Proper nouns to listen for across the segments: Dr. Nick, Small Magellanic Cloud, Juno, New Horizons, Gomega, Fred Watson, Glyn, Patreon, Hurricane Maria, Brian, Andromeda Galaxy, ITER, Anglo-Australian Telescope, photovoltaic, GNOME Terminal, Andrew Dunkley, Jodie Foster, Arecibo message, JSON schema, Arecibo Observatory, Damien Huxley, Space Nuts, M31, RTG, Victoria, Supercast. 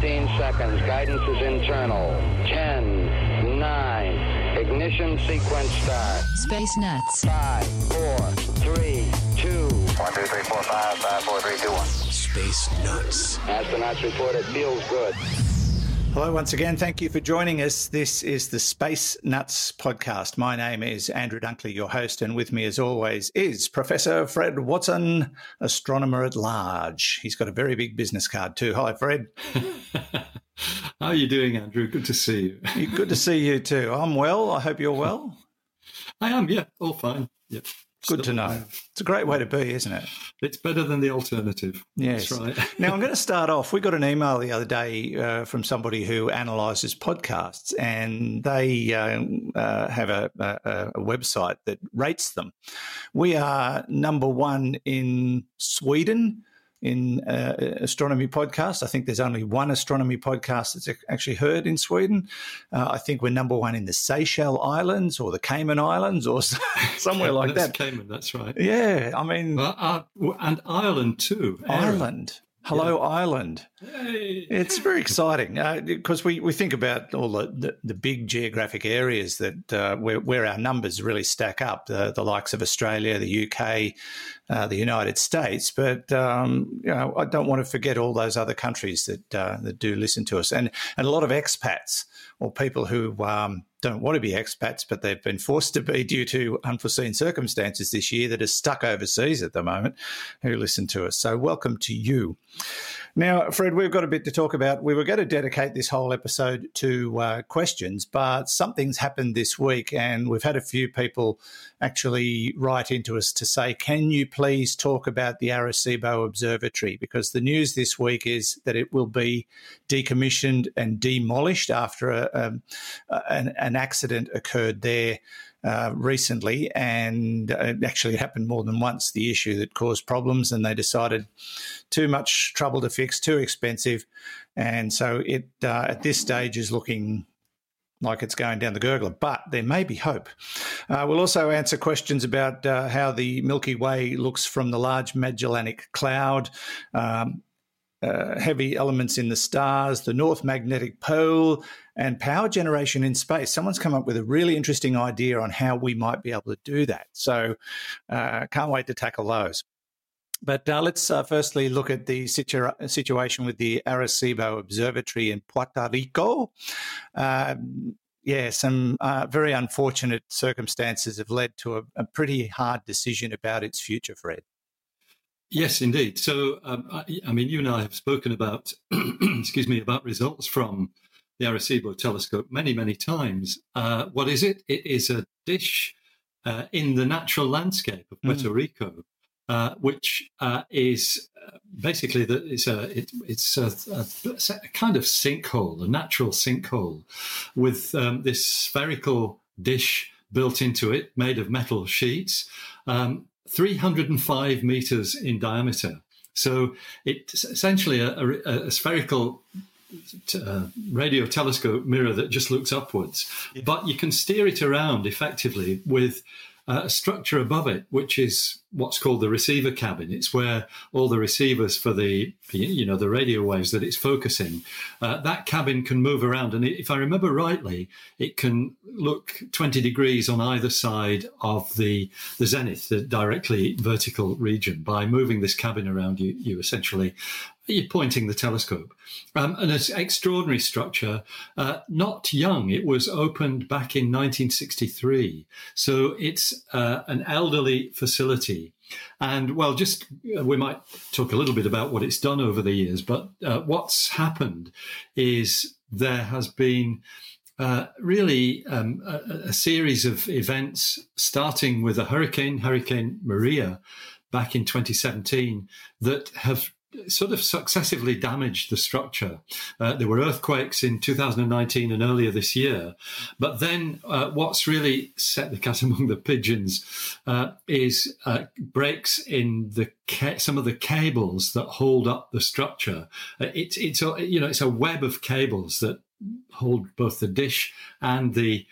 15 seconds. Guidance is internal. 10, 9, ignition sequence start. Space Nuts. 5, 4, 3, 2. 1, 2, 3, 4, 5, 5, 4, 3, 2, 1. Space Nuts. Astronauts report it feels good. Hello once again. Thank you for joining us. This is the Space Nuts podcast. My name is Andrew Dunkley, your host, and with me as always is Professor Fred Watson, astronomer at large. He's got a very big business card too. Hi, Fred. How are you doing, Andrew? Good to see you. Good to see you too. I'm well. I hope you're well. I am, yeah. All fine. Yeah. Good to know. It's a great way to be, isn't it? It's better than the alternative. Yes. That's right. Now, I'm going to start off. We got an email the other day from somebody who analyses podcasts, and they have a website that rates them. We are number one in Sweden in astronomy podcasts. I think there's only one astronomy podcast that's actually heard in Sweden. I think we're number one in the Seychelles Islands or the Cayman Islands or somewhere like that. Cayman, that's right. Yeah, I mean... and Ireland too. Ireland. Hello, yeah. Ireland. Yay. It's very exciting because we think about all the big geographic areas that where our numbers really stack up, the likes of Australia, the UK, the United States. But you know, I don't want to forget all those other countries that that do listen to us, and a lot of expats or people who don't want to be expats, but they've been forced to be due to unforeseen circumstances this year, that are stuck overseas at the moment, who listen to us. So welcome to you. Now, Fred, we've got a bit to talk about. We were going to dedicate this whole episode to questions, but something's happened this week, and we've had a few people actually write into us to say, can you please talk about the Arecibo Observatory? Because the news this week is that it will be decommissioned and demolished after an accident occurred there recently, and actually it happened more than once, the issue that caused problems, and they decided too much trouble to fix, too expensive, and so it at this stage is looking like it's going down the gurgler, but there may be hope. We'll also answer questions about how the Milky Way looks from the Large Magellanic Cloud, heavy elements in the stars, the North Magnetic Pole, and power generation in space. Someone's come up with a really interesting idea on how we might be able to do that. So can't wait to tackle those. But let's firstly look at the situation with the Arecibo Observatory in Puerto Rico. Some very unfortunate circumstances have led to a pretty hard decision about its future, Fred. Yes, indeed. So, I mean, you and I have spoken about, about results from the Arecibo telescope many, many times. What is it? It is a dish in the natural landscape of Puerto Rico, which is basically it's a kind of sinkhole, a natural sinkhole, with this spherical dish built into it, made of metal sheets, 305 meters in diameter. So it's essentially a spherical radio telescope mirror that just looks upwards. Yeah. But you can steer it around effectively with a structure above it, which is what's called the receiver cabin. It's where all the receivers for the radio waves that it's focusing. That cabin can move around, and if I remember rightly, it can look 20 degrees on either side of the zenith, the directly vertical region. By moving this cabin around, you essentially you're pointing the telescope. And it's an extraordinary structure, not young. It was opened back in 1963. So it's an elderly facility. And, well, we might talk a little bit about what it's done over the years, but what's happened is there has been a series of events, starting with a hurricane, Hurricane Maria, back in 2017, that have sort of successively damaged the structure. There were earthquakes in 2019 and earlier this year. But then what's really set the cat among the pigeons is breaks in the some of the cables that hold up the structure. It's a web of cables that hold both the dish and the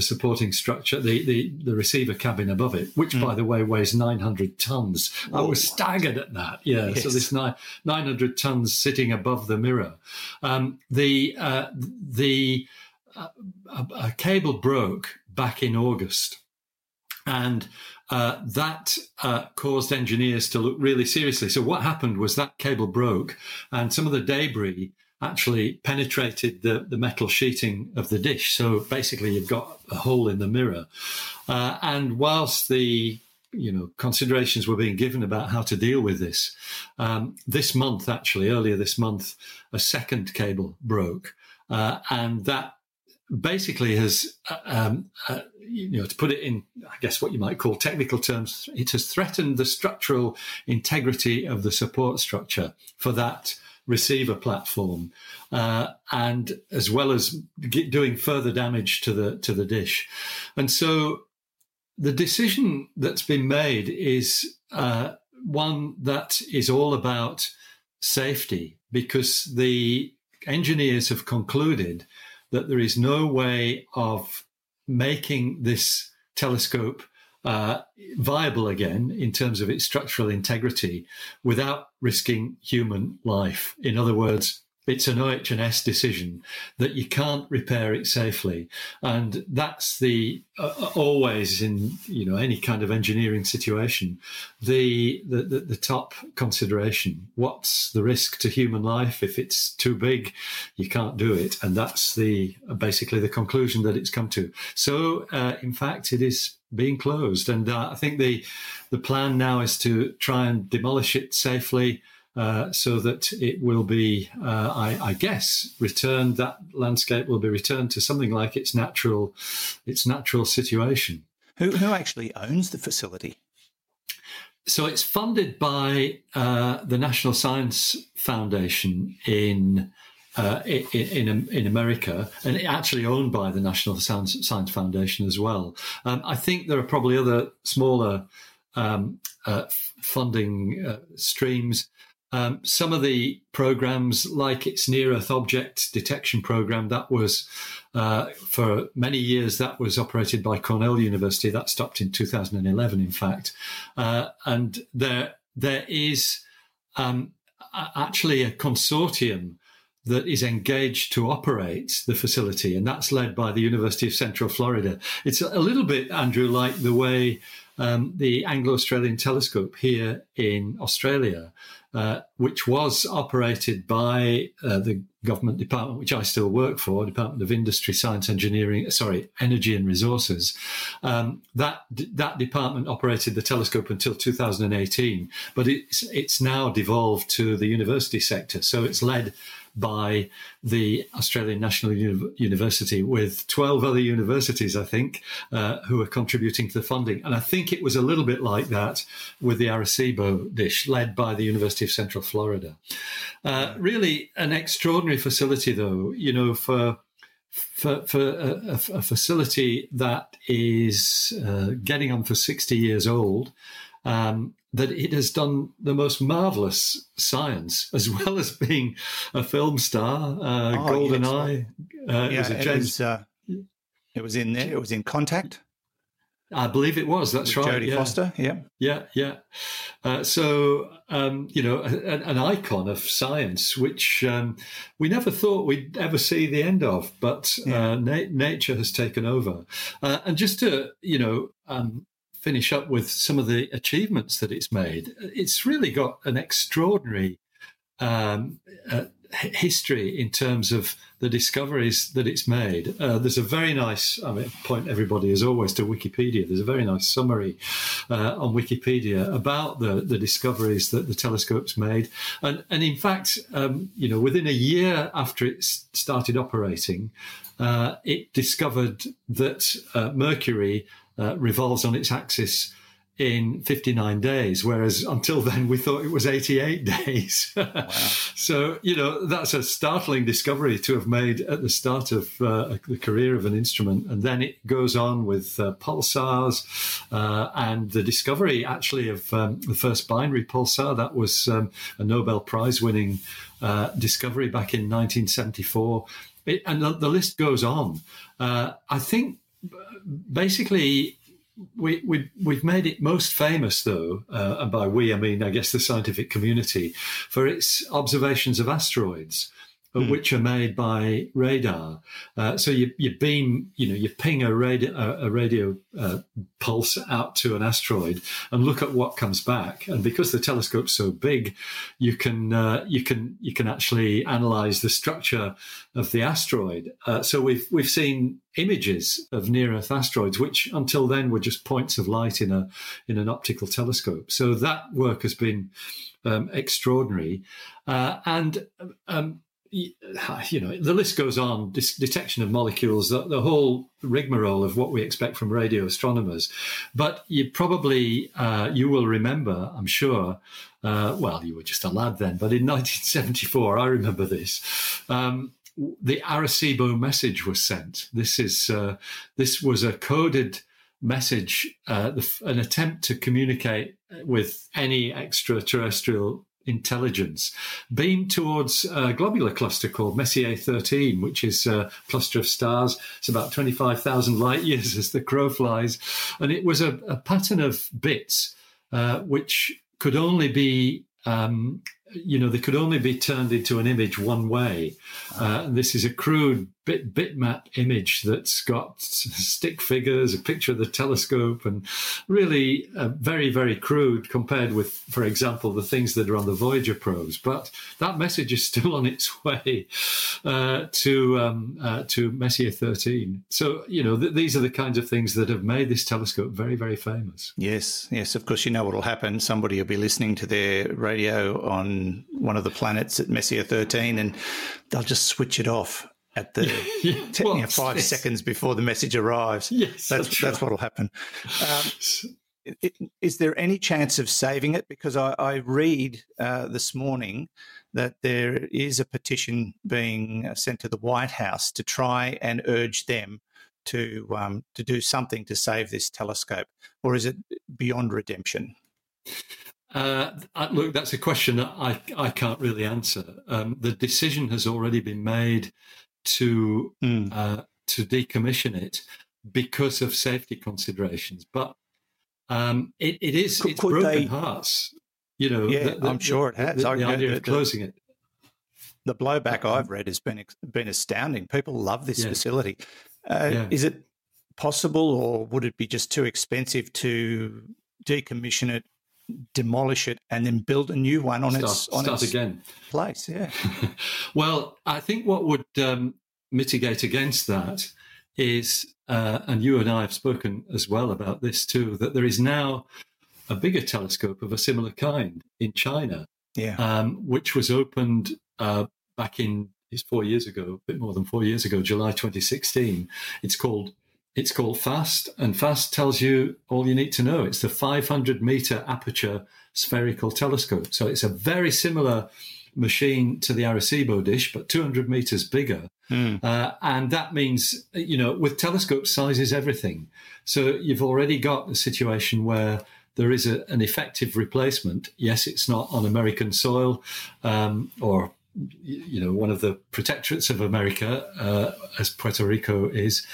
supporting structure, the receiver cabin above it, which by the way weighs 900 tons. Whoa. I was staggered at that. Yeah, yes. So this 900 tons sitting above the mirror. A cable broke back in August, and that caused engineers to look really seriously. So what happened was that cable broke, and some of the debris actually penetrated the metal sheeting of the dish. So basically you've got a hole in the mirror. And whilst the considerations were being given about how to deal with this, earlier this month, a second cable broke. And that basically has, to put it in, I guess, what you might call technical terms, it has threatened the structural integrity of the support structure for that receiver platform, and as well as doing further damage to the dish. And so the decision that's been made is one that is all about safety, because the engineers have concluded that there is no way of making this telescope viable again in terms of its structural integrity without risking human life. In other words, it's an OH&S decision that you can't repair it safely. And that's always in, any kind of engineering situation, the top consideration. What's the risk to human life? If it's too big, you can't do it. And that's basically the conclusion that it's come to. So, in fact, it is being closed. And I think the plan now is to try and demolish it safely, so that it will be, I guess, returned. That landscape will be returned to something like its natural situation. Who actually owns the facility? So it's funded by the National Science Foundation in America, and it actually owned by the National Science Foundation as well. I think there are probably other smaller funding streams. Some of the programs, like its near-Earth object detection program, that was for many years that was operated by Cornell University. That stopped in 2011, in fact. And there is actually a consortium that is engaged to operate the facility, and that's led by the University of Central Florida. It's a little bit, Andrew, like the way the Anglo-Australian Telescope here in Australia, which was operated by the government department, which I still work for, Department of Industry, Science, Energy and Resources. That department operated the telescope until 2018, but it's now devolved to the university sector. So it's led by the Australian National University with 12 other universities, I think, who are contributing to the funding. And I think it was a little bit like that with the Arecibo dish, led by the University of Central Florida. Really an extraordinary facility, though, for a facility that is getting on for 60 years old, that it has done the most marvellous science, as well as being a film star. GoldenEye. It was in there. It was in Contact. I believe it was. That's with right. Jodie Foster. Yeah. So an icon of science, which we never thought we'd ever see the end of, but nature has taken over. And just to finish up with some of the achievements that it's made, it's really got an extraordinary history in terms of the discoveries that it's made. There's a very nice, point everybody as always to Wikipedia. There's a very nice summary on Wikipedia about the discoveries that the telescope's made. And in fact, within a year after it started operating, it discovered that Mercury revolves on its axis in 59 days, whereas until then we thought it was 88 days. Wow. So, you know, that's a startling discovery to have made at the start of the career of an instrument. And then it goes on with pulsars and the discovery, actually, of the first binary pulsar. That was a Nobel Prize-winning discovery back in 1974. And the list goes on. I think, basically... We've made it most famous, though, and by we, I mean, I guess the scientific community, for its observations of asteroids, which are made by radar. So you beam, you know, you ping a radio pulse out to an asteroid and look at what comes back. And because the telescope's so big, you can actually analyze the structure of the asteroid. So we've seen images of near-Earth asteroids, which until then were just points of light in an optical telescope. So that work has been extraordinary, and you know, the list goes on. Detection of molecules, the whole rigmarole of what we expect from radio astronomers. But you probably you will remember, I'm sure. Well, you were just a lad then, but in 1974, I remember this. The Arecibo message was sent. This was a coded message, an attempt to communicate with any extraterrestrial intelligence, beamed towards a globular cluster called Messier 13, which is a cluster of stars. It's about 25,000 light years as the crow flies, and it was a pattern of bits which could only be they could only be turned into an image one way. This is a crude bitmap image that's got stick figures, a picture of the telescope, and really very, very crude compared with, for example, the things that are on the Voyager probes. But that message is still on its way to Messier 13. So, you know, these are the kinds of things that have made this telescope very, very famous. Yes, yes, of course, you know what will happen. Somebody will be listening to their radio on one of the planets at Messier 13 and they'll just switch it off at the 5 yes. seconds before the message arrives. Yes, that's what will happen. Is there any chance of saving it? Because I read this morning that there is a petition being sent to the White House to try and urge them to do something to save this telescope, or is it beyond redemption? Look, that's a question I can't really answer. The decision has already been made to decommission it because of safety considerations, but it's broken hearts. You know, yeah, I'm sure it has. The idea of closing it. The blowback I've read has been astounding. People love this facility. Is it possible, or would it be just too expensive to decommission it, demolish it, and then build a new one on its place? Yeah. Well, I think what would mitigate against that is, and you and I have spoken as well about this too, that there is now a bigger telescope of a similar kind in China, which was opened back in, it's 4 years ago, a bit more than 4 years ago, July 2016. It's called FAST, and FAST tells you all you need to know. It's the 500-meter aperture spherical telescope. So it's a very similar machine to the Arecibo dish, but 200 meters bigger. And that means, you know, with telescope size is everything. So you've already got a situation where there is an effective replacement. Yes, it's not on American soil or, you know, one of the protectorates of America, as Puerto Rico is.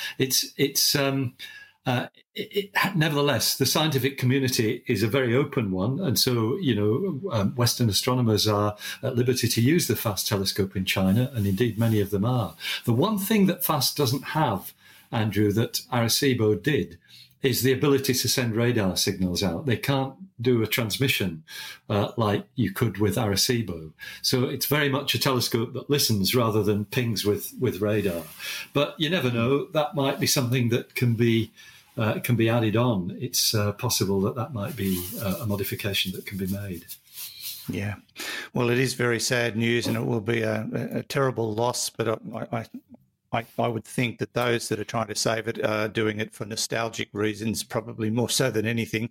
Nevertheless, the scientific community is a very open one, and so, you know, Western astronomers are at liberty to use the FAST telescope in China, and indeed many of them are. The one thing that FAST doesn't have, Andrew, that Arecibo did, is the ability to send radar signals out. They can't do a transmission like you could with Arecibo. So it's very much a telescope that listens rather than pings with radar. But you never know, that might be something that can be added on. It's possible that might be a modification that can be made. Yeah. Well, it is very sad news, and it will be a terrible loss, but I would think that those that are trying to save it are doing it for nostalgic reasons, probably more so than anything.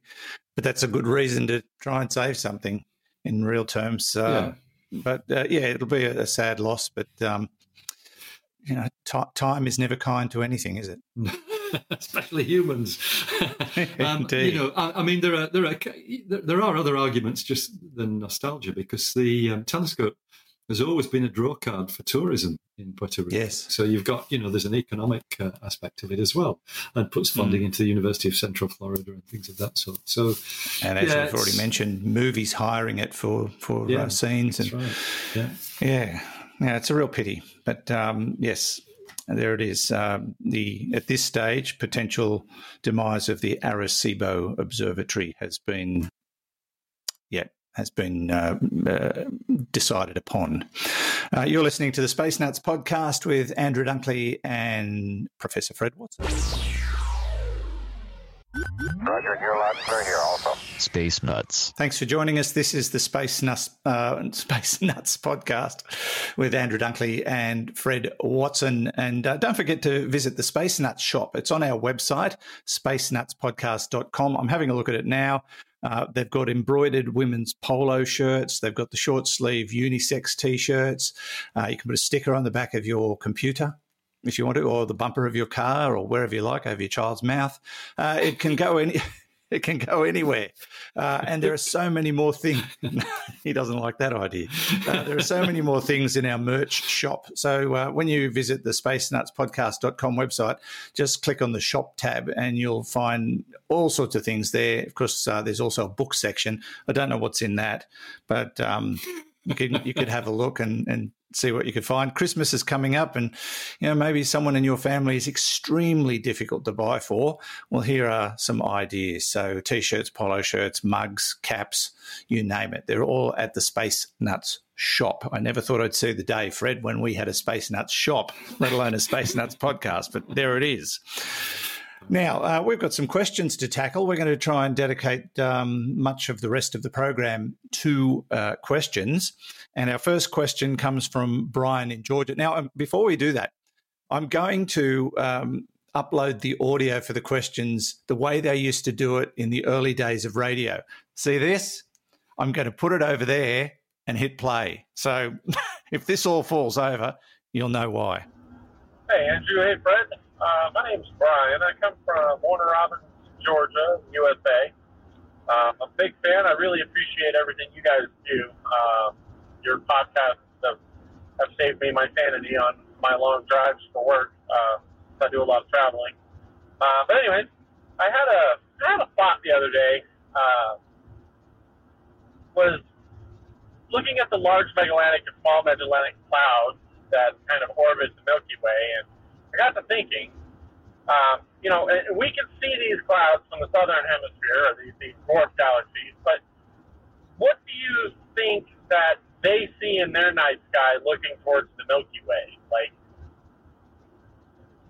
but that's a good reason to try and save something in real terms. But, yeah, it'll be a sad loss, but, you know, time is never kind to anything, is it? Especially humans. Indeed. You know, I mean, there are other arguments just than nostalgia, because the telescope has always been a draw card for tourism in Puerto Rico. Yes. So you've got, you know, there's an economic aspect of it as well, and puts funding into the University of Central Florida and things of that sort. So, and as we've already mentioned, movies hiring it for scenes. That's and right. Yeah, it's a real pity. But, yes, there it is. The at this stage, potential demise of the Arecibo Observatory has been decided upon. You're listening to the Space Nuts podcast with Andrew Dunkley and Professor Fred Watson. Roger, you're loud and clear here also. Space Nuts. Thanks for joining us. This is the Space Nuts podcast with Andrew Dunkley and Fred Watson. And don't forget to visit the Space Nuts shop. It's on our website, spacenutspodcast.com. I'm having a look at it now. They've got embroidered women's polo shirts. They've got the short sleeve unisex T-shirts. You can put a sticker on the back of your computer if you want to, or the bumper of your car, or wherever you like, over your child's mouth. It can go anywhere. And there are so many more things. He doesn't like that idea. There are so many more things in our merch shop. So when you visit the spacenutspodcast.com website, just click on the shop tab and you'll find all sorts of things there. Of course, there's also a book section. I don't know what's in that, but you could have a look and see what you could find. Christmas is coming up, and you know, maybe someone in your family is extremely difficult to buy for. Well, here are some ideas. So T-shirts, polo shirts, mugs, caps, you name it. They're all at the Space Nuts shop. I never thought I'd see the day, Fred, when we had a Space Nuts shop, let alone a Space Nuts podcast, but there it is. Now, we've got some questions to tackle. We're going to try and dedicate much of the rest of the program to questions. And our first question comes from Brian in Georgia. Now, before we do that, I'm going to upload the audio for the questions the way they used to do it in the early days of radio. See this? I'm going to put it over there and hit play. So if this all falls over, you'll know why. Hey, Andrew. Hey, Fred. My name's Brian. I come from Warner Robins, Georgia, USA. I'm a big fan. I really appreciate everything you guys do. Your podcasts have saved me my sanity on my long drives for work. I do a lot of traveling. But anyways, I had a thought the other day. Was looking at the Large Magellanic and Small Magellanic Cloud that kind of orbits the Milky Way, and I got to thinking, you know, we can see these clouds from the southern hemisphere, or these dwarf galaxies, but what do you think that they see in their night sky looking towards the Milky Way? Like,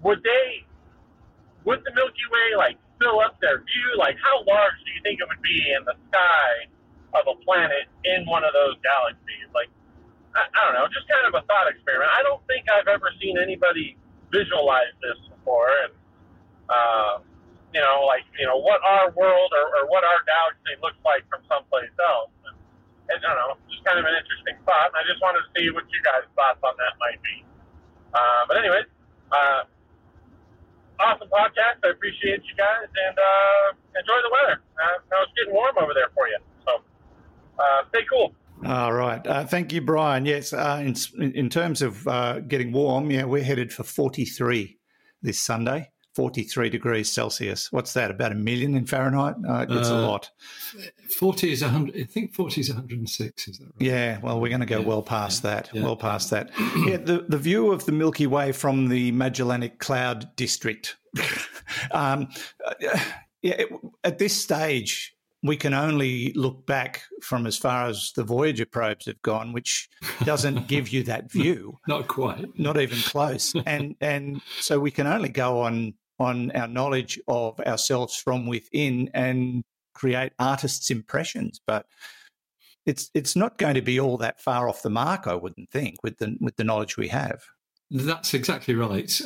would the Milky Way, like, fill up their view? Like, how large do you think it would be in the sky of a planet in one of those galaxies? Like, I don't know, just kind of a thought experiment. I don't think I've ever seen anybody visualize this before, and you know, like, you know, what our world or what our galaxy looks like from someplace else, and I don't know, just kind of an interesting thought, and I just wanted to see what you guys' thoughts on that might be. But anyways, awesome podcast. I appreciate you guys, and enjoy the weather. Now it's getting warm over there for you, so stay cool. All right. Thank you, Brian. Yes, in terms of getting warm, yeah, we're headed for 43 this Sunday, 43 degrees Celsius. What's that, about 1 million in Fahrenheit? It's a lot. 40 is 100. I think 40 is 106, is that right? Yeah, well, we're going to go well past that, well past that. Yeah, the view of the Milky Way from the Magellanic Cloud district. At this stage, we can only look back from as far as the Voyager probes have gone, which doesn't give you that view. Not quite. Not even close. And so we can only go on our knowledge of ourselves from within and create artists' impressions. But it's not going to be all that far off the mark, I wouldn't think, with the knowledge we have. That's exactly right.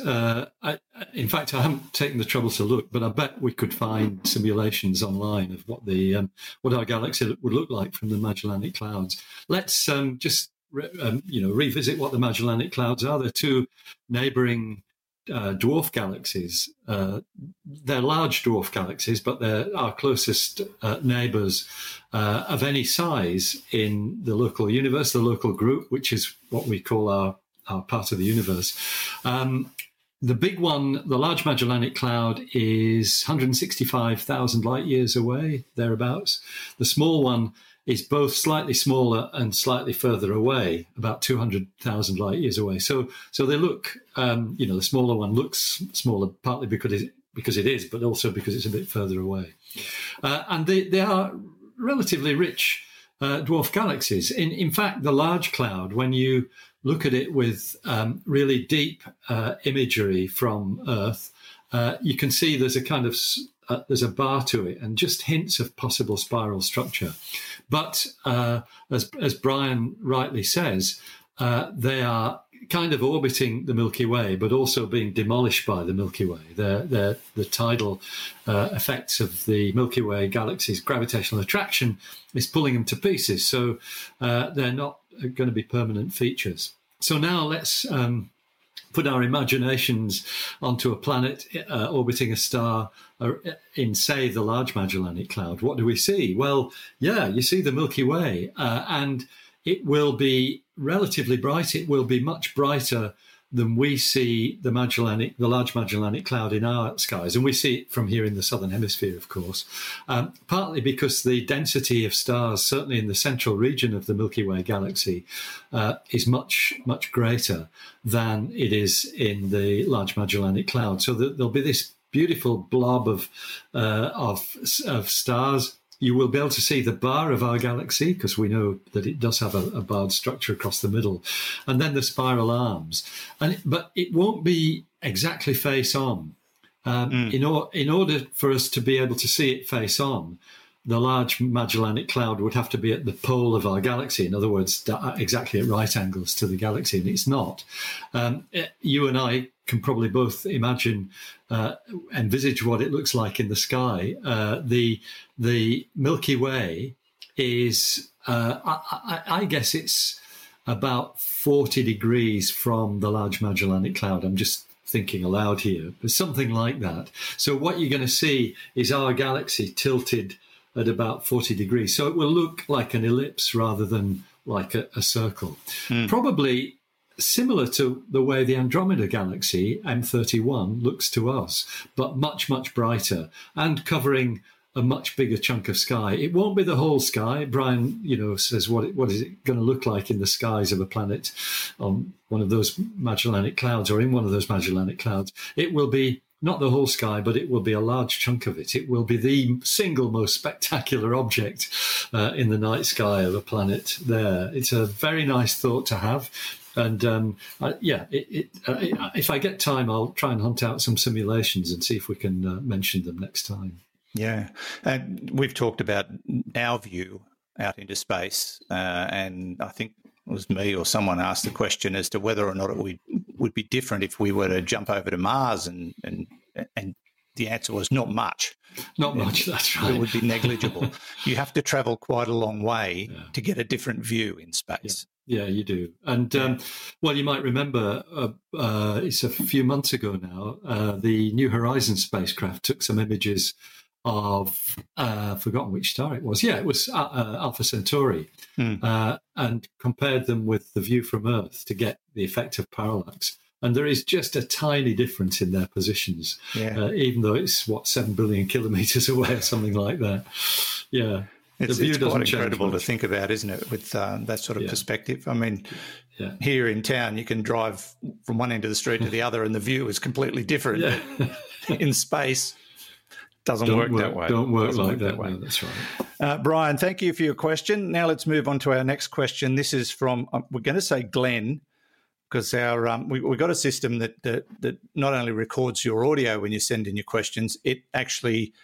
In fact, I haven't taken the trouble to look, but I bet we could find simulations online of what the what our galaxy would look like from the Magellanic Clouds. Let's revisit what the Magellanic Clouds are. They're two neighbouring dwarf galaxies. They're large dwarf galaxies, but they're our closest neighbours of any size in the local universe, the local group, which is what we call our part of the universe. The big one, the Large Magellanic Cloud, is 165,000 light years away, thereabouts. The small one is both slightly smaller and slightly further away, about 200,000 light years away. So they look, the smaller one looks smaller, partly because it is, but also because it's a bit further away. And they are relatively rich dwarf galaxies. In fact, the Large Cloud, when you look at it with really deep imagery from Earth, you can see there's a kind of there's a bar to it and just hints of possible spiral structure. But as Brian rightly says, they are kind of orbiting the Milky Way, but also being demolished by the Milky Way. They're the tidal effects of the Milky Way galaxy's gravitational attraction is pulling them to pieces. So they're not going to be permanent features. So now let's put our imaginations onto a planet orbiting a star in, say, the Large Magellanic Cloud. What do we see? Well, yeah, you see the Milky Way, and it will be relatively bright. It will be much brighter than we see the Large Magellanic Cloud in our skies. And we see it from here in the Southern Hemisphere, of course, partly because the density of stars, certainly in the central region of the Milky Way galaxy, is much, much greater than it is in the Large Magellanic Cloud. So there'll be this beautiful blob of stars. You will be able to see the bar of our galaxy, because we know that it does have a barred structure across the middle, and then the spiral arms. But it won't be exactly face on. In order for us to be able to see it face on, the Large Magellanic Cloud would have to be at the pole of our galaxy. In other words, exactly at right angles to the galaxy, and it's not. You and I can probably both envisage what it looks like in the sky. The Milky Way is, I guess it's about 40 degrees from the Large Magellanic Cloud. I'm just thinking aloud here, but something like that. So what you're going to see is our galaxy tilted at about 40 degrees. So it will look like an ellipse rather than like a circle. Probably similar to the way the Andromeda Galaxy, M31, looks to us, but much, much brighter and covering a much bigger chunk of sky. It won't be the whole sky. Brian, says what is it going to look like in the skies of a planet on one of those Magellanic Clouds or in one of those Magellanic Clouds. It will be not the whole sky, but it will be a large chunk of it. It will be the single most spectacular object in the night sky of a planet there. It's a very nice thought to have. And if I get time, I'll try and hunt out some simulations and see if we can mention them next time. Yeah. And we've talked about our view out into space. And I think it was me or someone asked the question as to whether or not it would be different if we were to jump over to Mars. And the answer was not much. Not much, that's right. It would be negligible. You have to travel quite a long way to get a different view in space. Yeah, you do. And, you might remember it's a few months ago now, the New Horizons spacecraft took some images of I've forgotten which star it was. Yeah, it was Alpha Centauri, and compared them with the view from Earth to get the effect of parallax. And there is just a tiny difference in their positions, even though it's, 7 billion kilometres away or something like that. Yeah. It's quite incredible to think about, isn't it, with that sort of perspective? I mean, here in town, you can drive from one end of the street to the other and the view is completely different. Yeah. In space, doesn't work that way. Don't work like that way. No, that's right. Brian, thank you for your question. Now let's move on to our next question. This is from, we're going to say Glyn, because our we've got a system that not only records your audio when you send in your questions, it actually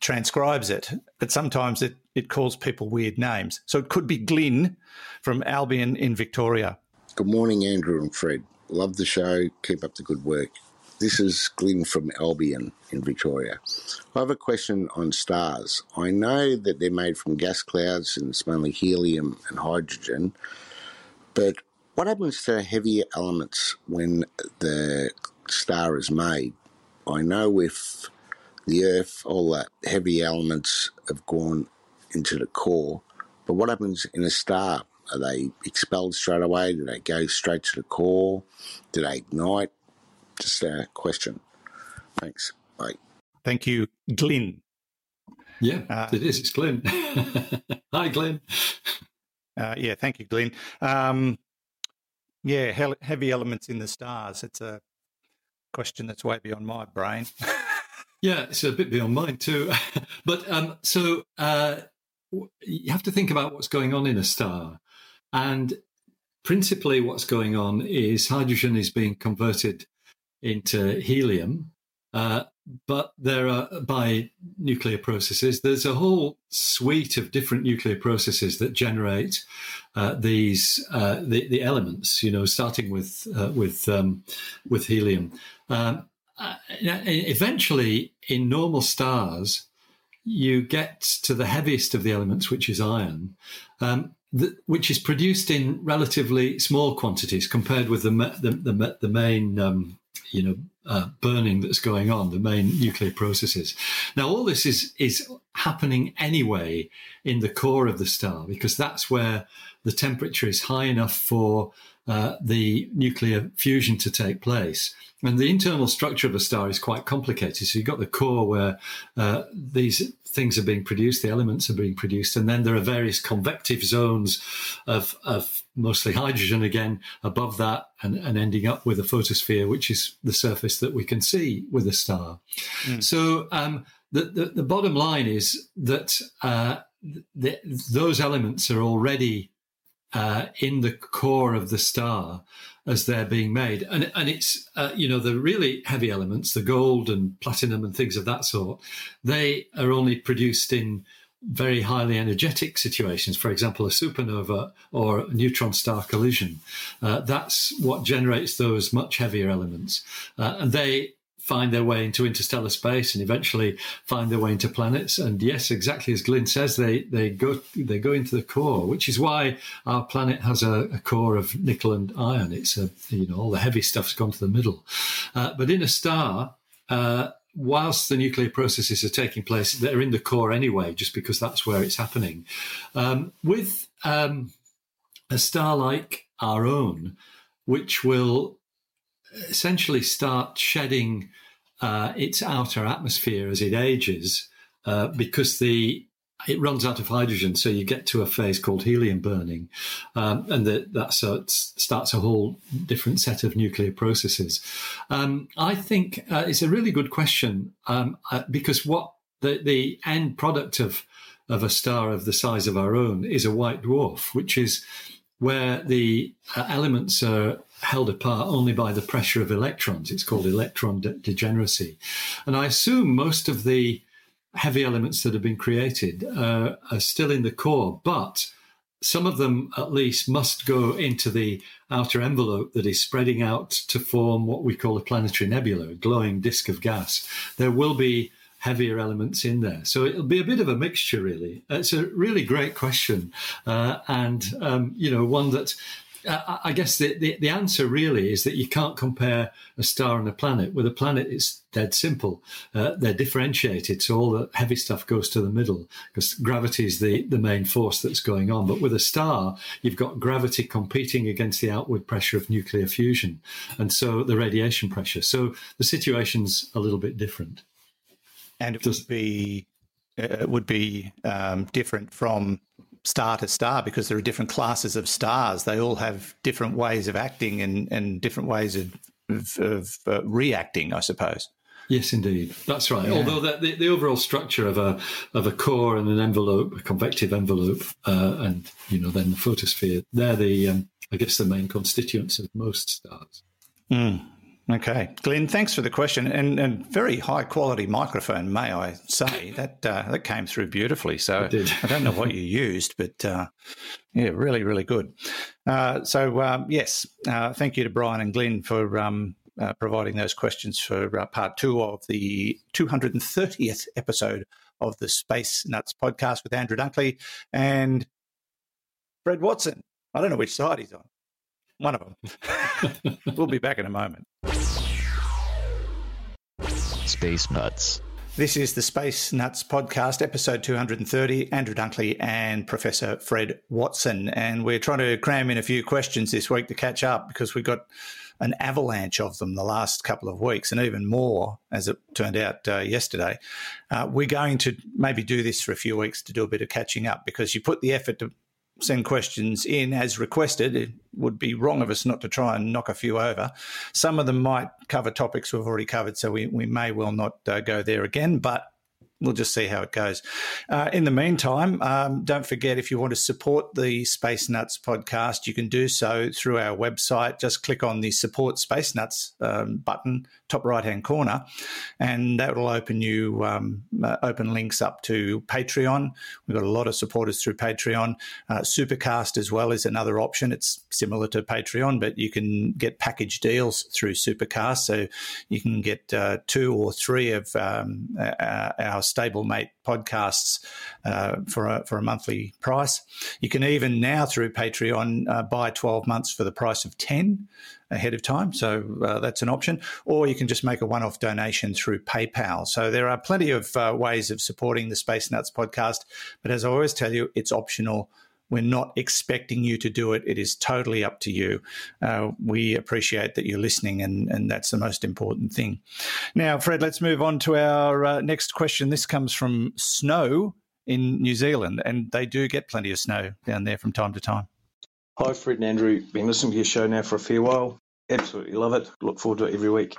transcribes it. But sometimes it calls people weird names. So it could be Glyn from Albion in Victoria. Good morning, Andrew and Fred. Love the show. Keep up the good work. This is Glyn from Albion in Victoria. I have a question on stars. I know that they're made from gas clouds and it's mainly helium and hydrogen, but what happens to heavier elements when the star is made? I know with the Earth, all that heavy elements have gone into the core, but what happens in a star? Are they expelled straight away? Do they go straight to the core? Do they ignite? Just a question. Thanks. Bye. Thank you, Glyn. Yeah, it is. It's Glyn. Hi, Glyn. Yeah, thank you, Glyn. Yeah, heavy elements in the stars. It's a question that's way beyond my brain. Yeah, it's a bit beyond mine too. But you have to think about what's going on in a star. And principally what's going on is hydrogen is being converted into helium, but there are by nuclear processes. There's a whole suite of different nuclear processes that generate the elements. You know, starting with helium. Eventually, in normal stars, you get to the heaviest of the elements, which is iron, which is produced in relatively small quantities compared with the main. Burning that's going on, the main nuclear processes. Now, all this is happening anyway in the core of the star, because that's where the temperature is high enough for the nuclear fusion to take place. And the internal structure of a star is quite complicated. So you've got the core where these things are being produced, the elements are being produced, and then there are various convective zones of mostly hydrogen again above that and ending up with a photosphere, which is the surface that we can see with a star. Mm. So the bottom line is that those elements are already in the core of the star as they're being made. And it's, the really heavy elements, the gold and platinum and things of that sort, they are only produced in very highly energetic situations, for example, a supernova or a neutron star collision. That's what generates those much heavier elements. And they find their way into interstellar space and eventually find their way into planets. And yes, exactly as Glyn says, they go into the core, which is why our planet has a core of nickel and iron. It's all the heavy stuff's gone to the middle. But in a star, whilst the nuclear processes are taking place, they're in the core anyway, just because that's where it's happening. With a star like our own, which will essentially start shedding its outer atmosphere as it ages, because it runs out of hydrogen, so you get to a phase called helium burning, and it starts a whole different set of nuclear processes. I think it's a really good question, because what the end product of a star of the size of our own is a white dwarf, which is where the elements are held apart only by the pressure of electrons. It's called electron degeneracy. And I assume most of the heavy elements that have been created are still in the core, but some of them at least must go into the outer envelope that is spreading out to form what we call a planetary nebula, a glowing disk of gas. There will be heavier elements in there. So it'll be a bit of a mixture, really. It's a really great question, one that I guess the answer really is that you can't compare a star and a planet. With a planet, it's dead simple. They're differentiated, so all the heavy stuff goes to the middle because gravity is the main force that's going on. But with a star, you've got gravity competing against the outward pressure of nuclear fusion, and so the radiation pressure. So the situation's a little bit different. And it would be different from star to star because there are different classes of stars. They all have different ways of acting and different ways of reacting, I suppose. Yes, indeed. That's right. Yeah. Although the overall structure of a core and an envelope, a convective envelope, then the photosphere, they're the main constituents of most stars. Mm. Okay. Glyn, thanks for the question and very high quality microphone, may I say. That came through beautifully. So it did. I don't know what you used, but yeah, really, really good. So, thank you to Brian and Glyn for providing those questions for part two of the 230th episode of the Space Nuts podcast with Andrew Dunkley and Fred Watson. I don't know which side he's on. One of them. We'll be back in a moment. Space Nuts. This is the Space Nuts podcast, episode 230, Andrew Dunkley and Professor Fred Watson. And we're trying to cram in a few questions this week to catch up because we got an avalanche of them the last couple of weeks and even more, as it turned out yesterday. We're going to maybe do this for a few weeks to do a bit of catching up because you put the effort to send questions in as requested. It would be wrong of us not to try and knock a few over. Some of them might cover topics we've already covered, so we may well not go there again, but we'll just see how it goes. In the meantime, don't forget, if you want to support the Space Nuts podcast, you can do so through our website. Just click on the Support Space Nuts button, top right-hand corner, and that will open you open links up to Patreon. We've got a lot of supporters through Patreon. Supercast as well is another option. It's similar to Patreon, but you can get package deals through Supercast, so you can get two or three of our stablemate podcasts for a monthly price. You can even now through Patreon buy 12 months for the price of 10 ahead of time, so that's an option. Or you can just make a one-off donation through PayPal. So there are plenty of ways of supporting the Space Nuts podcast, but as I always tell you, it's optional. We're not expecting you to do it. It is totally up to you. We appreciate that you're listening, and that's the most important thing. Now, Fred, let's move on to our next question. This comes from Snow in New Zealand, and they do get plenty of snow down there from time to time. Hi, Fred and Andrew. Been listening to your show now for a fair while. Absolutely love it. Look forward to it every week.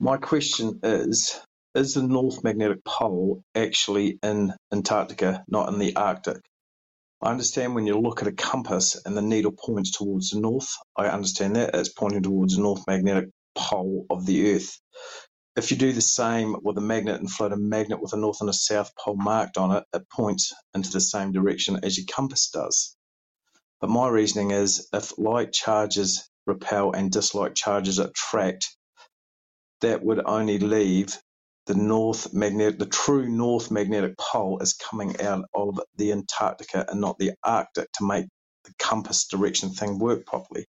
My question is the North Magnetic Pole actually in Antarctica, not in the Arctic? I understand when you look at a compass and the needle points towards the north, I understand that it's pointing towards the North Magnetic Pole of the Earth. If you do the same with a magnet and float a magnet with a north and a south pole marked on it, it points into the same direction as your compass does. But my reasoning is if like charges repel and dislike charges attract, that would only leave the true North Magnetic Pole is coming out of the Antarctica and not the Arctic to make the compass direction thing work properly.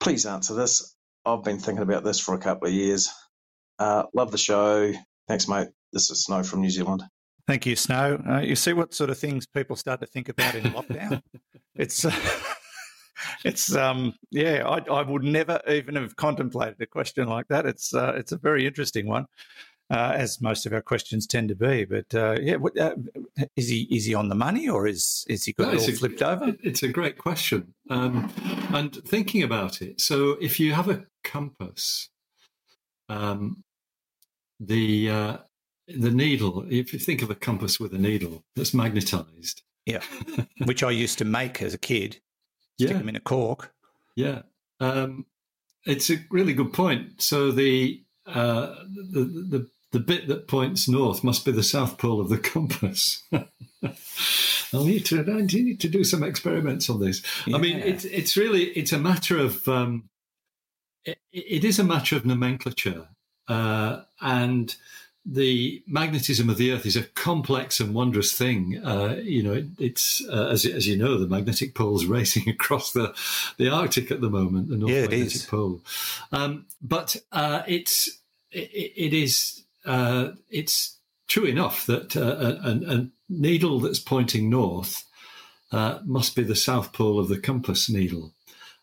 Please answer this. I've been thinking about this for a couple of years. Love the show. Thanks, mate. This is Snow from New Zealand. Thank you, Snow. You see what sort of things people start to think about in lockdown? It's... I would never even have contemplated a question like that. It's a very interesting one, as most of our questions tend to be. But is he on the money or is he got it all flipped over? It's a great question. And thinking about it, so if you have a compass, the needle. If you think of a compass with a needle that's magnetized, yeah, which I used to make as a kid. Stick them in a cork. Yeah. It's a really good point. So the bit that points north must be the south pole of the compass. I need to do some experiments on this. Yeah. I mean, it's really a matter of it is a matter of nomenclature, and the magnetism of the Earth is a complex and wondrous thing. It's as you know, the magnetic pole's racing across the Arctic at the moment, the North Magnetic Pole. But it's true enough that a needle that's pointing north must be the south pole of the compass needle,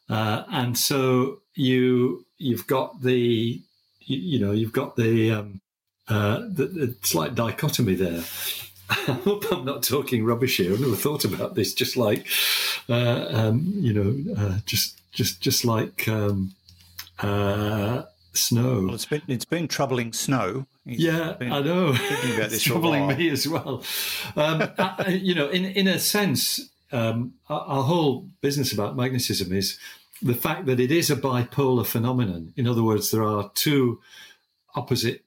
and so you've got the slight dichotomy there. I hope I'm not talking rubbish here. I've never thought about this. Just like Snow. Well, it's been troubling Snow. I know. Thinking about this it's troubling me as well. In a sense, our whole business about magnetism is the fact that it is a bipolar phenomenon. In other words, there are two opposite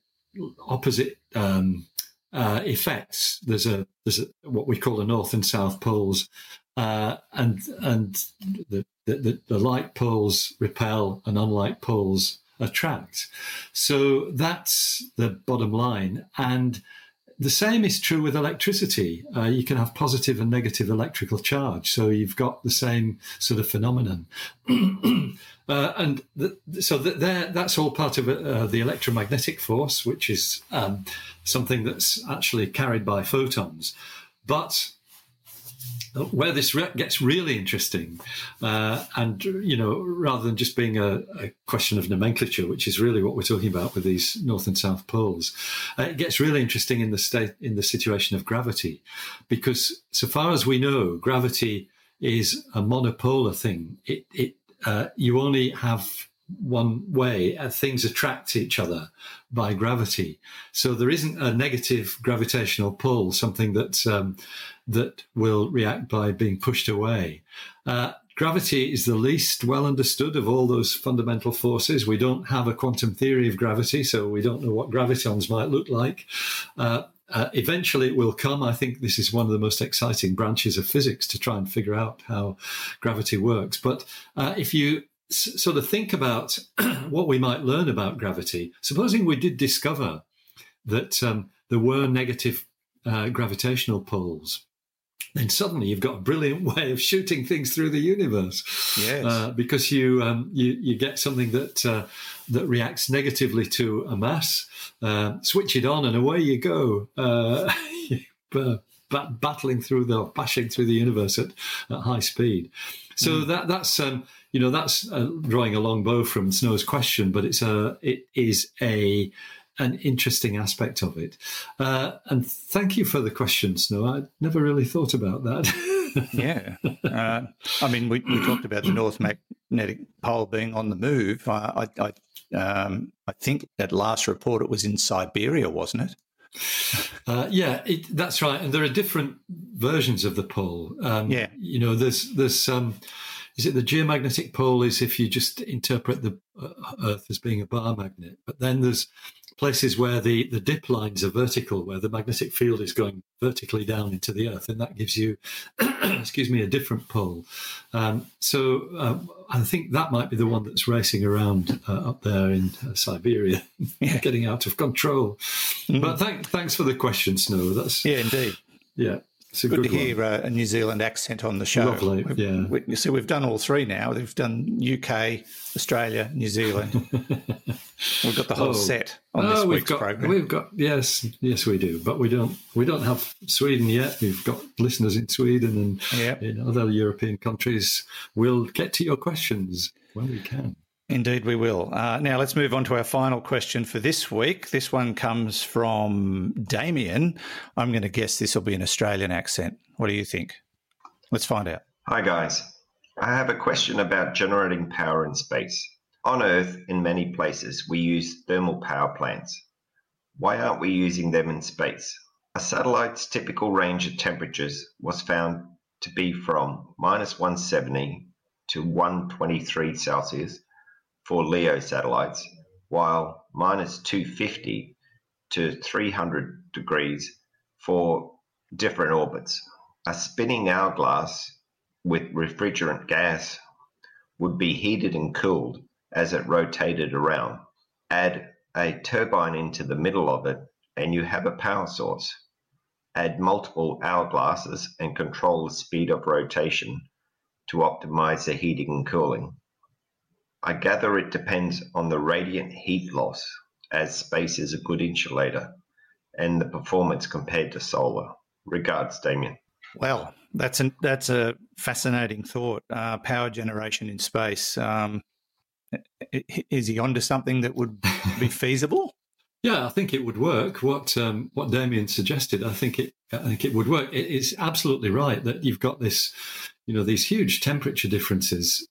effects. There's a, what we call the north and south poles, and the like poles repel and unlike poles attract. So that's the bottom line. And the same is true with electricity. You can have positive and negative electrical charge. So you've got the same sort of phenomenon. That's all part of the electromagnetic force, which is something that's actually carried by photons. But where this gets really interesting, rather than just being a question of nomenclature, which is really what we're talking about with these north and south poles, it gets really interesting in the situation of gravity, because so far as we know, gravity is a monopolar thing. It you only have one way. Things attract each other by gravity. So there isn't a negative gravitational pull, something that will react by being pushed away. Gravity is the least well understood of all those fundamental forces. We don't have a quantum theory of gravity, so we don't know what gravitons might look like. Eventually it will come. I think this is one of the most exciting branches of physics, to try and figure out how gravity works. But if you sort of think about what we might learn about gravity, supposing we did discover that there were negative gravitational poles, then suddenly you've got a brilliant way of shooting things through the universe. Yes. Because you get something that reacts negatively to a mass, switch it on and away you go, bashing through the universe at high speed. So that's drawing a long bow from Snow's question, but it is an interesting aspect of it. And thank you for the question, Snow. I never really thought about that. Yeah. We talked about the North Magnetic Pole being on the move. I think that last report it was in Siberia, wasn't it? That's right. And there are different versions of the pole. There's is it the geomagnetic pole is if you just interpret the Earth as being a bar magnet, but then there's places where the dip lines are vertical, where the magnetic field is going vertically down into the Earth, and that gives you, a different pole. I think that might be the one that's racing around up there in Siberia, getting out of control. Mm. But thanks for the question, Snow. Indeed. Yeah. Good to hear a New Zealand accent on the show. Lovely, yeah. So we've done all three now. We've done UK, Australia, New Zealand. We've got the whole set on this week's program. We've got yes, we do. But we don't have Sweden yet. We've got listeners in Sweden and in other European countries. We'll get to your questions when we can. Indeed, we will. Now let's move on to our final question for this week. This one comes from Damien. I'm going to guess this will be an Australian accent. What do you think? Let's find out. Hi, guys. I have a question about generating power in space. On Earth, in many places, we use thermal power plants. Why aren't we using them in space? A satellite's typical range of temperatures was found to be from minus 170 to 123 Celsius, for LEO satellites, while minus 250 to 300 degrees for different orbits. A spinning hourglass with refrigerant gas would be heated and cooled as it rotated around. Add a turbine into the middle of it and you have a power source. Add multiple hourglasses and control the speed of rotation to optimize the heating and cooling. I gather it depends on the radiant heat loss, as space is a good insulator, and the performance compared to solar. Regards, Damien. Well, that's a fascinating thought. Power generation in space. Is he onto something that would be feasible? Yeah, I think it would work. What Damien suggested, I think it would work. It's absolutely right that you've got this, these huge temperature differences.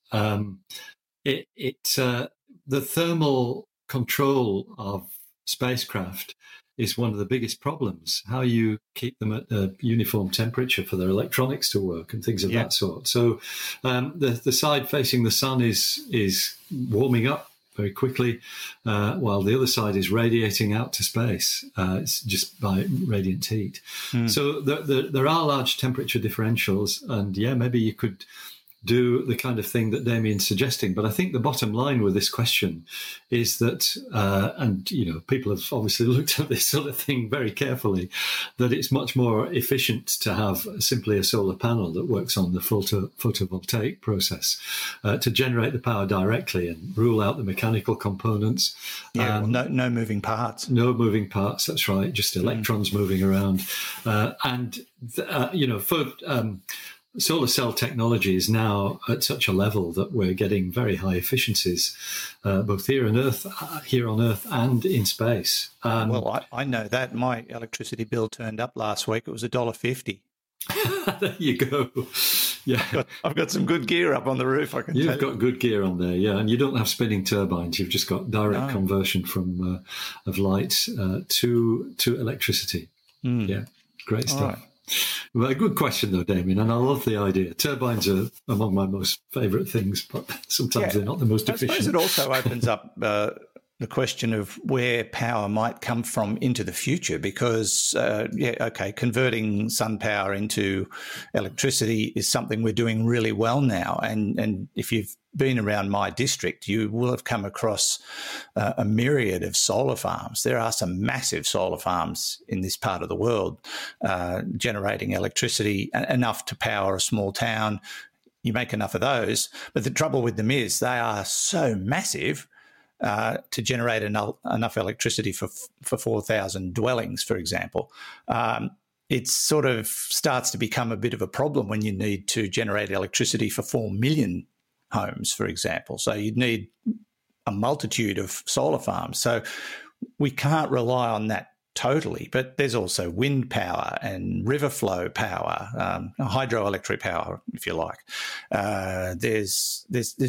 The thermal control of spacecraft is one of the biggest problems, how you keep them at a uniform temperature for their electronics to work and things of that sort. So the side facing the sun is warming up very quickly, while the other side is radiating out to space. It's just by radiant heat. So there are large temperature differentials, and maybe you could do the kind of thing that Damien's suggesting. But I think the bottom line with this question is that, and you know, people have obviously looked at this sort of thing very carefully, that it's much more efficient to have simply a solar panel that works on the photovoltaic process to generate the power directly and rule out the mechanical components. Yeah, no moving parts. No moving parts, that's right, just electrons moving around. Solar cell technology is now at such a level that we're getting very high efficiencies, both here on Earth and in space. Well, I know that. My electricity bill turned up last week. It was $1.50. There you go. Yeah, I've got some good gear up on the roof. I can. You've got good gear on there, yeah, and you don't have spinning turbines. You've just got direct conversion from of light to electricity. Yeah, great stuff. Right. Well, a good question, though, Damien, and I love the idea. Turbines are among my most favourite things, but sometimes they're not the most efficient. I suppose it also opens up the question of where power might come from into the future because, converting sun power into electricity is something we're doing really well now. And if you've been around my district, you will have come across a myriad of solar farms. There are some massive solar farms in this part of the world generating electricity enough to power a small town. You make enough of those, but the trouble with them is they are so massive to generate enough electricity for 4,000 dwellings, for example. It sort of starts to become a bit of a problem when you need to generate electricity for 4 million homes, for example. So you'd need a multitude of solar farms. So we can't rely on that totally, but there's also wind power and river flow power, hydroelectric power, if you like. There's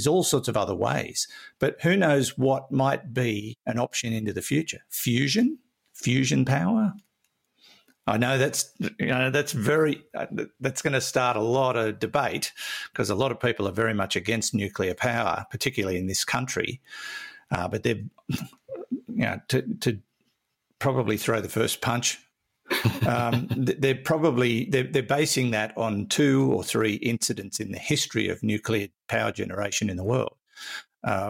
all sorts of other ways, but who knows what might be an option into the future? Fusion power. I know that's going to start a lot of debate because a lot of people are very much against nuclear power, particularly in this country. But they're, to probably throw the first punch. They're basing that on 2 or 3 incidents in the history of nuclear power generation in the world.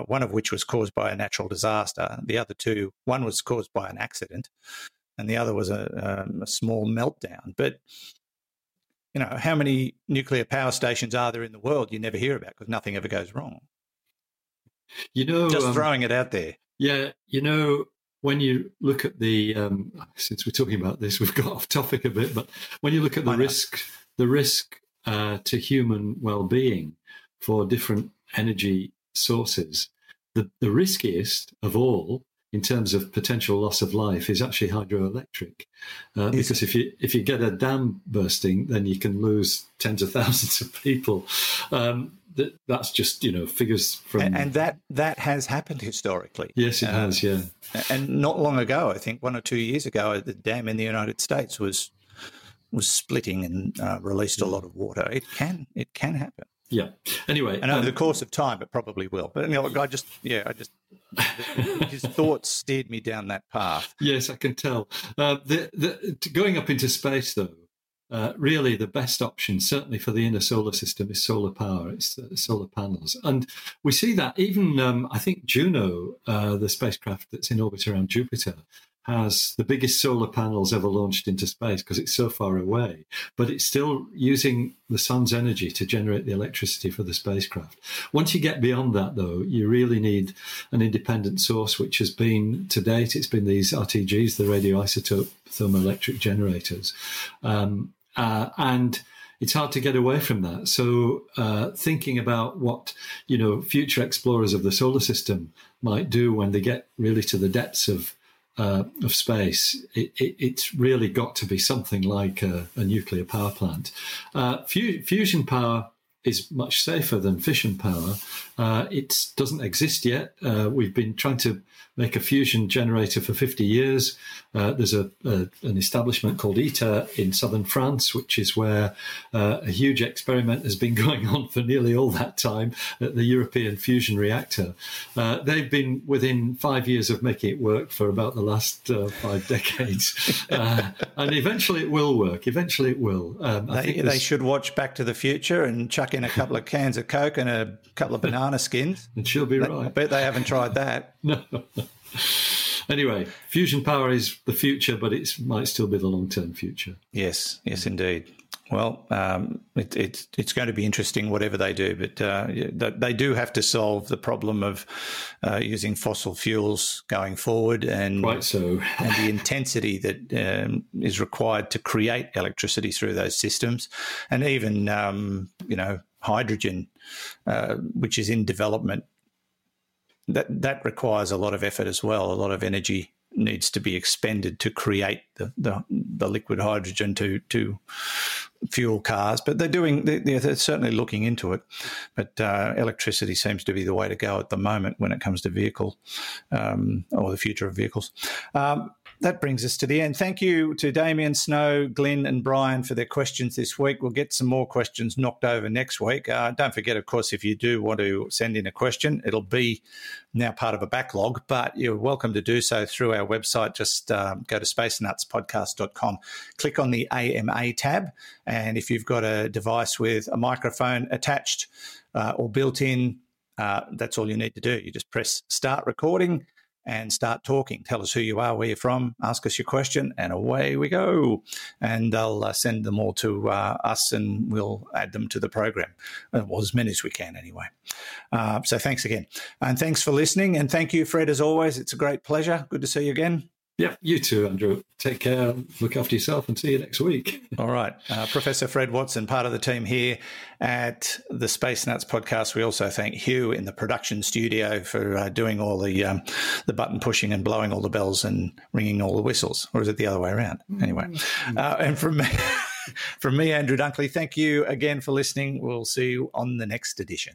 One of which was caused by a natural disaster. The other two, one was caused by an accident, and the other was a small meltdown. But, how many nuclear power stations are there in the world you never hear about because nothing ever goes wrong? Just throwing it out there. Yeah, when you look at the since we're talking about this, we've got off topic a bit, but when you look at the risk to human well-being for different energy sources, the riskiest of all in terms of potential loss of life is actually hydroelectric, because if you get a dam bursting, then you can lose tens of thousands of people. That's just figures from and that has happened historically. Yes, it has. Yeah, and not long ago, I think 1 or 2 years ago, the dam in the United States was splitting and released a lot of water. It can happen. Yeah. Anyway, and over the course of time, it probably will. But his thoughts steered me down that path. Yes, I can tell. Going up into space, though, really the best option, certainly for the inner solar system, is solar power. It's solar panels, and we see that even I think Juno, the spacecraft that's in orbit around Jupiter, has the biggest solar panels ever launched into space because it's so far away, but it's still using the sun's energy to generate the electricity for the spacecraft. Once you get beyond that, though, you really need an independent source, which has been, to date, it's been these RTGs, the radioisotope thermoelectric generators. And it's hard to get away from that. So thinking about what, future explorers of the solar system might do when they get really to the depths of space, it's really got to be something like a nuclear power plant. Fusion power is much safer than fission power. It doesn't exist yet. We've been trying to make a fusion generator for 50 years. There's an establishment called ITER in southern France, which is where a huge experiment has been going on for nearly all that time at the European fusion reactor. They've been within 5 years of making it work for about the last 5 decades. And eventually it will work. Eventually it will. I think they should watch Back to the Future and chuck in a couple of cans of Coke and a couple of banana skins. And she'll be right. I bet they haven't tried that. No. Anyway, fusion power is the future, but it might still be the long-term future. Yes, yes, indeed. Well, it's going to be interesting whatever they do, but they do have to solve the problem of using fossil fuels going forward, and quite so, and the intensity that is required to create electricity through those systems, and even hydrogen, which is in development. That requires a lot of effort as well. A lot of energy needs to be expended to create the liquid hydrogen to fuel cars. But they're certainly looking into it. But electricity seems to be the way to go at the moment when it comes to vehicle or the future of vehicles. That brings us to the end. Thank you to Damien, Snow, Glyn and Brian for their questions this week. We'll get some more questions knocked over next week. Don't forget, of course, if you do want to send in a question, it'll be now part of a backlog, but you're welcome to do so through our website. Just go to spacenutspodcast.com, click on the AMA tab, and if you've got a device with a microphone attached or built in, that's all you need to do. You just press start recording and start talking. Tell us who you are, where you're from, ask us your question, and away we go. And they'll send them all to us, and we'll add them to the program, well, as many as we can anyway. So thanks again. And thanks for listening. And thank you, Fred, as always. It's a great pleasure. Good to see you again. Yeah, you too, Andrew. Take care. Look after yourself and see you next week. All right. Professor Fred Watson, part of the team here at the Space Nuts podcast. We also thank Hugh in the production studio for doing all the button pushing and blowing all the bells and ringing all the whistles. Or is it the other way around? Anyway. And from me, Andrew Dunkley, thank you again for listening. We'll see you on the next edition.